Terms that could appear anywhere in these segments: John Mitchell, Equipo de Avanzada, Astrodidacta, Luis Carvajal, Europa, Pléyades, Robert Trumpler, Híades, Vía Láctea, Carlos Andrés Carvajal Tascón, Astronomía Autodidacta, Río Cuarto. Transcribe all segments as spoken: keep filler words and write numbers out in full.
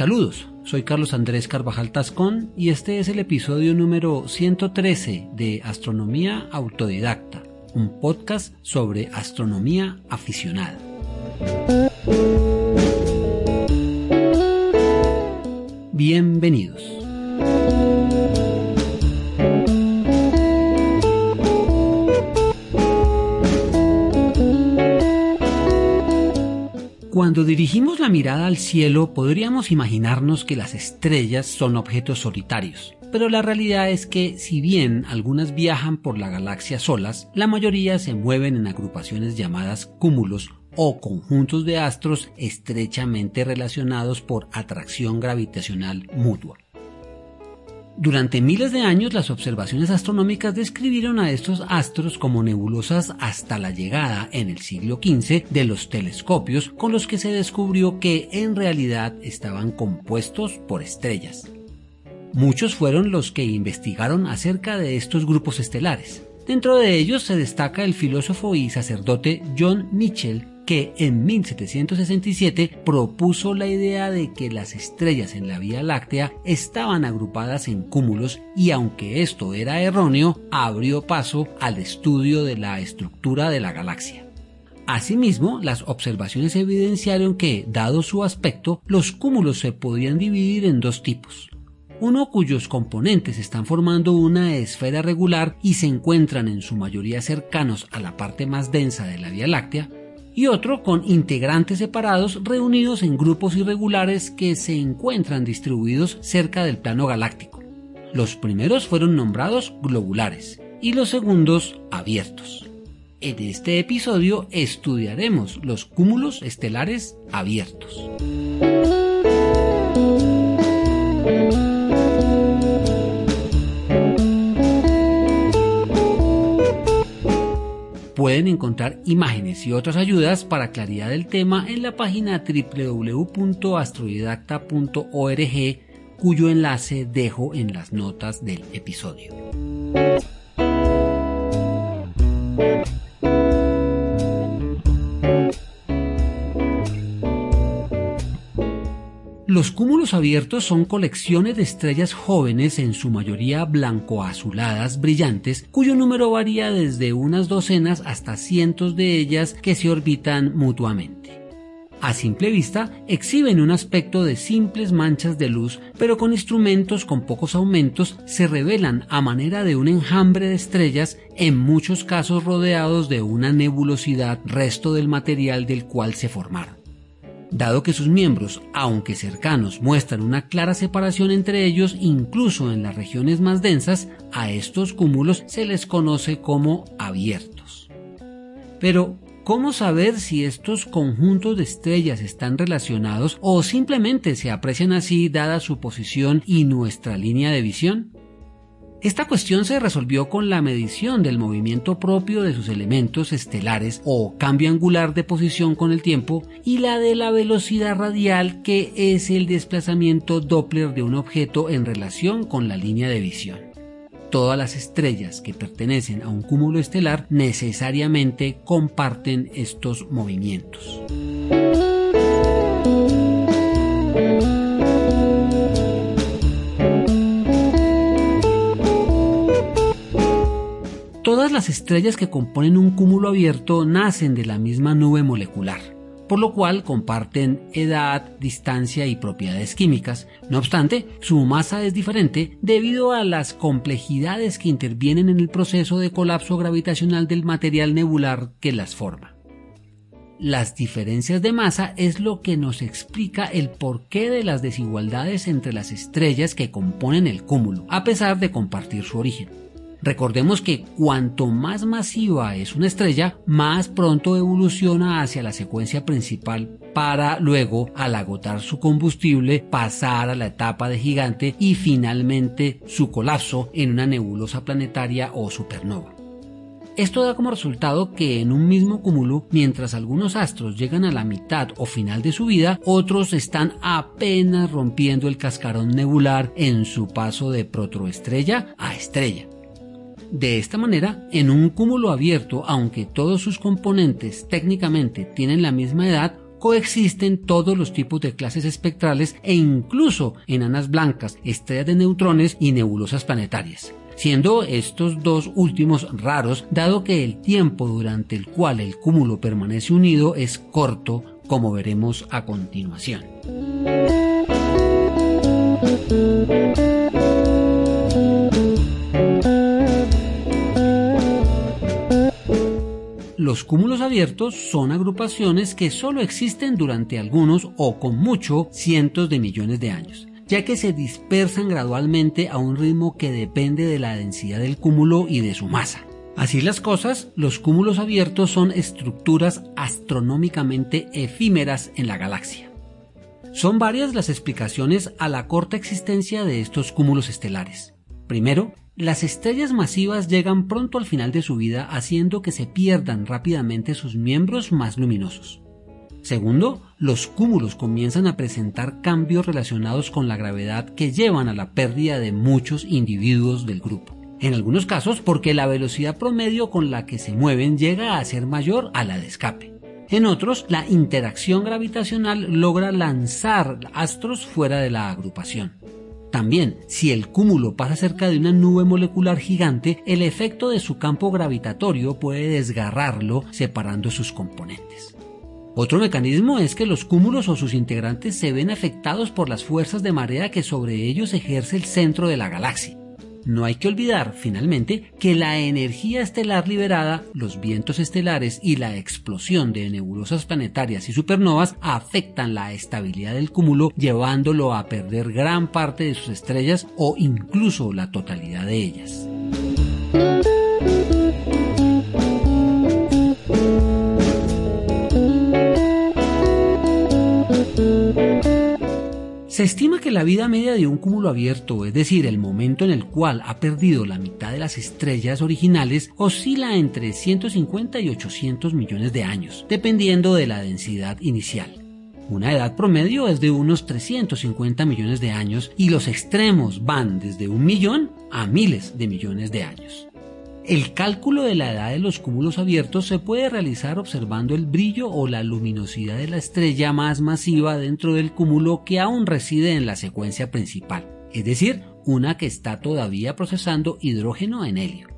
Saludos, soy Carlos Andrés Carvajal Tascón y este es el episodio número ciento trece de Astronomía Autodidacta, un podcast sobre astronomía aficionada. Bienvenidos. Cuando dirigimos la mirada al cielo, podríamos imaginarnos que las estrellas son objetos solitarios, pero la realidad es que, si bien algunas viajan por la galaxia solas, la mayoría se mueven en agrupaciones llamadas cúmulos o conjuntos de astros estrechamente relacionados por atracción gravitacional mutua. Durante miles de años, las observaciones astronómicas describieron a estos astros como nebulosas hasta la llegada, en el siglo quince, de los telescopios, con los que se descubrió que en realidad estaban compuestos por estrellas. Muchos fueron los que investigaron acerca de estos grupos estelares. Dentro de ellos se destaca el filósofo y sacerdote John Mitchell, que en mil setecientos sesenta y siete propuso la idea de que las estrellas en la Vía Láctea estaban agrupadas en cúmulos y, aunque esto era erróneo, abrió paso al estudio de la estructura de la galaxia. Asimismo, las observaciones evidenciaron que, dado su aspecto, los cúmulos se podían dividir en dos tipos: uno cuyos componentes están formando una esfera regular y se encuentran en su mayoría cercanos a la parte más densa de la Vía Láctea, y otro con integrantes separados reunidos en grupos irregulares que se encuentran distribuidos cerca del plano galáctico. Los primeros fueron nombrados globulares y los segundos abiertos. En este episodio estudiaremos los cúmulos estelares abiertos. Pueden encontrar imágenes y otras ayudas para claridad del tema en la página doble u doble u doble u punto astrodidacta punto org, cuyo enlace dejo en las notas del episodio. Los cúmulos abiertos son colecciones de estrellas jóvenes, en su mayoría blanco-azuladas brillantes, cuyo número varía desde unas docenas hasta cientos de ellas que se orbitan mutuamente. A simple vista, exhiben un aspecto de simples manchas de luz, pero con instrumentos con pocos aumentos se revelan a manera de un enjambre de estrellas, en muchos casos rodeados de una nebulosidad, resto del material del cual se formaron. Dado que sus miembros, aunque cercanos, muestran una clara separación entre ellos, incluso en las regiones más densas, a estos cúmulos se les conoce como abiertos. Pero, ¿cómo saber si estos conjuntos de estrellas están relacionados o simplemente se aprecian así dada su posición y nuestra línea de visión? Esta cuestión se resolvió con la medición del movimiento propio de sus elementos estelares o cambio angular de posición con el tiempo, y la de la velocidad radial, que es el desplazamiento Doppler de un objeto en relación con la línea de visión. Todas las estrellas que pertenecen a un cúmulo estelar necesariamente comparten estos movimientos. Todas las estrellas que componen un cúmulo abierto nacen de la misma nube molecular, por lo cual comparten edad, distancia y propiedades químicas. No obstante, su masa es diferente debido a las complejidades que intervienen en el proceso de colapso gravitacional del material nebular que las forma. Las diferencias de masa es lo que nos explica el porqué de las desigualdades entre las estrellas que componen el cúmulo, a pesar de compartir su origen. Recordemos que cuanto más masiva es una estrella, más pronto evoluciona hacia la secuencia principal para luego, al agotar su combustible, pasar a la etapa de gigante y finalmente su colapso en una nebulosa planetaria o supernova. Esto da como resultado que en un mismo cúmulo, mientras algunos astros llegan a la mitad o final de su vida, otros están apenas rompiendo el cascarón nebular en su paso de protoestrella a estrella. De esta manera, en un cúmulo abierto, aunque todos sus componentes técnicamente tienen la misma edad, coexisten todos los tipos de clases espectrales e incluso enanas blancas, estrellas de neutrones y nebulosas planetarias, siendo estos dos últimos raros, dado que el tiempo durante el cual el cúmulo permanece unido es corto, como veremos a continuación. Los cúmulos abiertos son agrupaciones que solo existen durante algunos o con mucho cientos de millones de años, ya que se dispersan gradualmente a un ritmo que depende de la densidad del cúmulo y de su masa. Así las cosas, los cúmulos abiertos son estructuras astronómicamente efímeras en la galaxia. Son varias las explicaciones a la corta existencia de estos cúmulos estelares. Primero, las estrellas masivas llegan pronto al final de su vida, haciendo que se pierdan rápidamente sus miembros más luminosos. Segundo, los cúmulos comienzan a presentar cambios relacionados con la gravedad que llevan a la pérdida de muchos individuos del grupo. En algunos casos, porque la velocidad promedio con la que se mueven llega a ser mayor a la de escape. En otros, la interacción gravitacional logra lanzar astros fuera de la agrupación. También, si el cúmulo pasa cerca de una nube molecular gigante, el efecto de su campo gravitatorio puede desgarrarlo, separando sus componentes. Otro mecanismo es que los cúmulos o sus integrantes se ven afectados por las fuerzas de marea que sobre ellos ejerce el centro de la galaxia. No hay que olvidar, finalmente, que la energía estelar liberada, los vientos estelares y la explosión de nebulosas planetarias y supernovas afectan la estabilidad del cúmulo, llevándolo a perder gran parte de sus estrellas o incluso la totalidad de ellas. Se estima que la vida media de un cúmulo abierto, es decir, el momento en el cual ha perdido la mitad de las estrellas originales, oscila entre ciento cincuenta y ochocientos millones de años, dependiendo de la densidad inicial. Una edad promedio es de unos trescientos cincuenta millones de años y los extremos van desde un millón a miles de millones de años. El cálculo de la edad de los cúmulos abiertos se puede realizar observando el brillo o la luminosidad de la estrella más masiva dentro del cúmulo que aún reside en la secuencia principal, es decir, una que está todavía procesando hidrógeno en helio.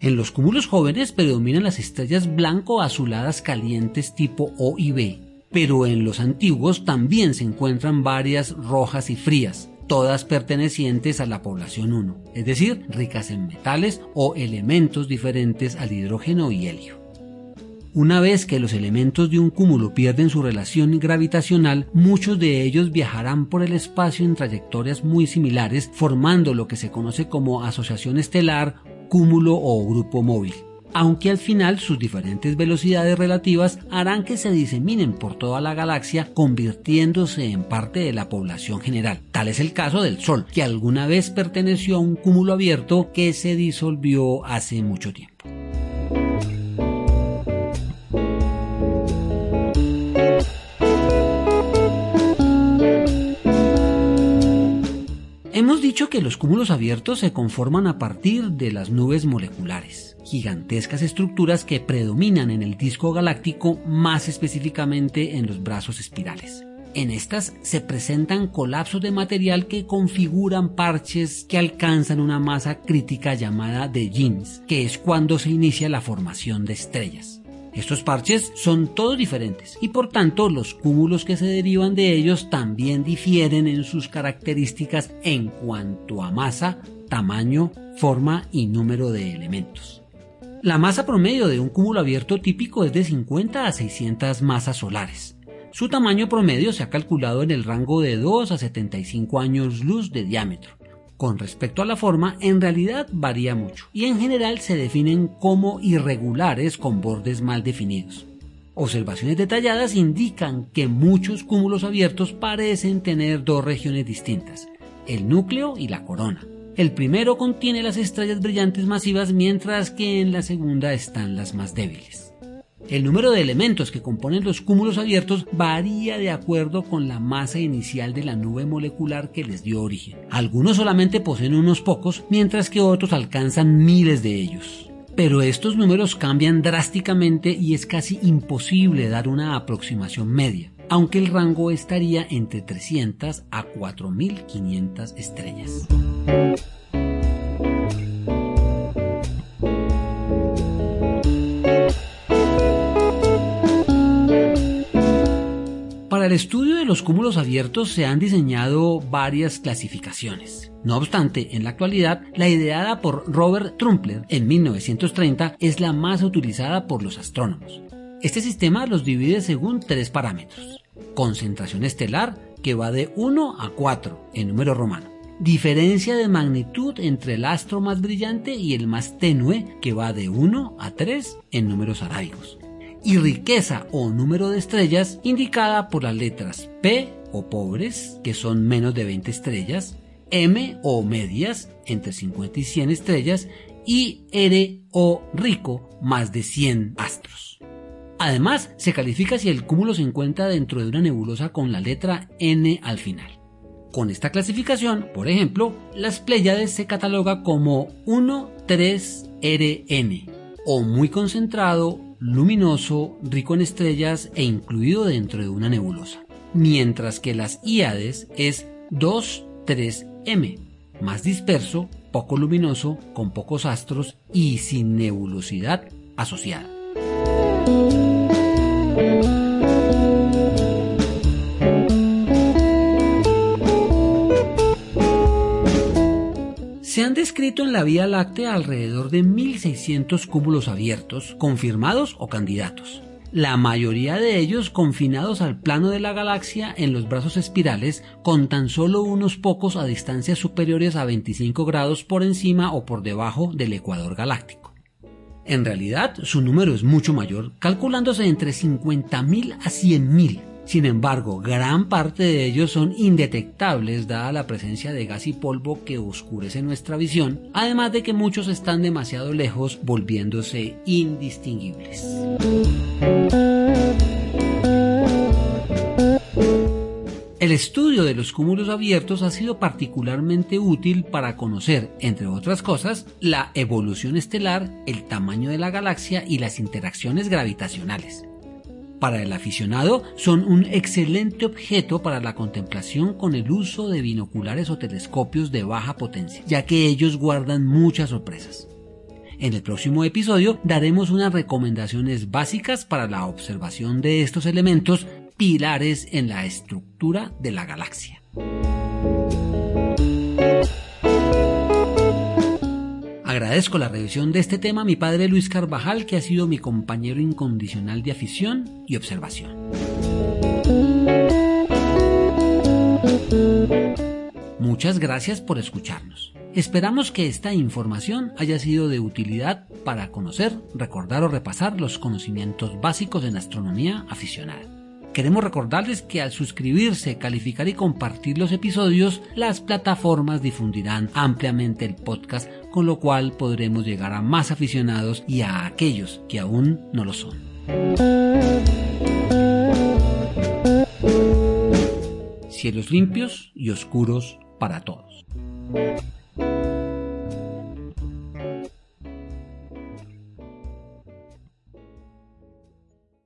En los cúmulos jóvenes predominan las estrellas blanco-azuladas calientes tipo O y B, pero en los antiguos también se encuentran varias rojas y frías, todas pertenecientes a la población uno, es decir, ricas en metales o elementos diferentes al hidrógeno y helio. Una vez que los elementos de un cúmulo pierden su relación gravitacional, muchos de ellos viajarán por el espacio en trayectorias muy similares, formando lo que se conoce como asociación estelar, cúmulo o grupo móvil, aunque al final sus diferentes velocidades relativas harán que se diseminen por toda la galaxia, convirtiéndose en parte de la población general. Tal es el caso del Sol, que alguna vez perteneció a un cúmulo abierto que se disolvió hace mucho tiempo. Hemos dicho que los cúmulos abiertos se conforman a partir de las nubes moleculares, gigantescas estructuras que predominan en el disco galáctico, más específicamente en los brazos espirales. En estas se presentan colapsos de material que configuran parches que alcanzan una masa crítica llamada de Jeans, que es cuando se inicia la formación de estrellas. Estos parches son todos diferentes y por tanto los cúmulos que se derivan de ellos también difieren en sus características en cuanto a masa, tamaño, forma y número de elementos. La masa promedio de un cúmulo abierto típico es de cincuenta a seiscientas masas solares. Su tamaño promedio se ha calculado en el rango de dos a setenta y cinco años luz de diámetro. Con respecto a la forma, en realidad varía mucho y en general se definen como irregulares con bordes mal definidos. Observaciones detalladas indican que muchos cúmulos abiertos parecen tener dos regiones distintas, el núcleo y la corona. El primero contiene las estrellas brillantes masivas, mientras que en la segunda están las más débiles. El número de elementos que componen los cúmulos abiertos varía de acuerdo con la masa inicial de la nube molecular que les dio origen. Algunos solamente poseen unos pocos, mientras que otros alcanzan miles de ellos. Pero estos números cambian drásticamente y es casi imposible dar una aproximación media, aunque el rango estaría entre trescientas a cuatro mil quinientas estrellas. Para el estudio de los cúmulos abiertos se han diseñado varias clasificaciones. No obstante, en la actualidad, la ideada por Robert Trumpler en mil novecientos treinta es la más utilizada por los astrónomos. Este sistema los divide según tres parámetros: concentración estelar, que va de uno a cuatro en número romano; diferencia de magnitud entre el astro más brillante y el más tenue, que va de uno a tres en números arábigos; y riqueza o número de estrellas, indicada por las letras P o pobres, que son menos de veinte estrellas, M o medias, entre cincuenta y cien estrellas, y R o rico, más de cien astros. Además, se califica si el cúmulo se encuentra dentro de una nebulosa con la letra N al final. Con esta clasificación, por ejemplo, las Pléyades se cataloga como uno tres R N, o muy concentrado, luminoso, rico en estrellas e incluido dentro de una nebulosa, mientras que las Híades es dos tres M, más disperso, poco luminoso, con pocos astros y sin nebulosidad asociada. Se han descrito en la Vía Láctea alrededor de mil seiscientos cúmulos abiertos, confirmados o candidatos, la mayoría de ellos confinados al plano de la galaxia en los brazos espirales, con tan solo unos pocos a distancias superiores a veinticinco grados por encima o por debajo del ecuador galáctico. En realidad, su número es mucho mayor, calculándose entre cincuenta mil a cien mil. Sin embargo, gran parte de ellos son indetectables dada la presencia de gas y polvo que oscurece nuestra visión, además de que muchos están demasiado lejos, volviéndose indistinguibles. El estudio de los cúmulos abiertos ha sido particularmente útil para conocer, entre otras cosas, la evolución estelar, el tamaño de la galaxia y las interacciones gravitacionales. Para el aficionado, son un excelente objeto para la contemplación con el uso de binoculares o telescopios de baja potencia, ya que ellos guardan muchas sorpresas. En el próximo episodio daremos unas recomendaciones básicas para la observación de estos elementos, pilares en la estructura de la galaxia. Agradezco la revisión de este tema a mi padre Luis Carvajal, que ha sido mi compañero incondicional de afición y observación. Muchas gracias por escucharnos. Esperamos que esta información haya sido de utilidad para conocer, recordar o repasar los conocimientos básicos en astronomía aficionada. Queremos recordarles que al suscribirse, calificar y compartir los episodios, las plataformas difundirán ampliamente el podcast, con lo cual podremos llegar a más aficionados y a aquellos que aún no lo son. Cielos limpios y oscuros para todos.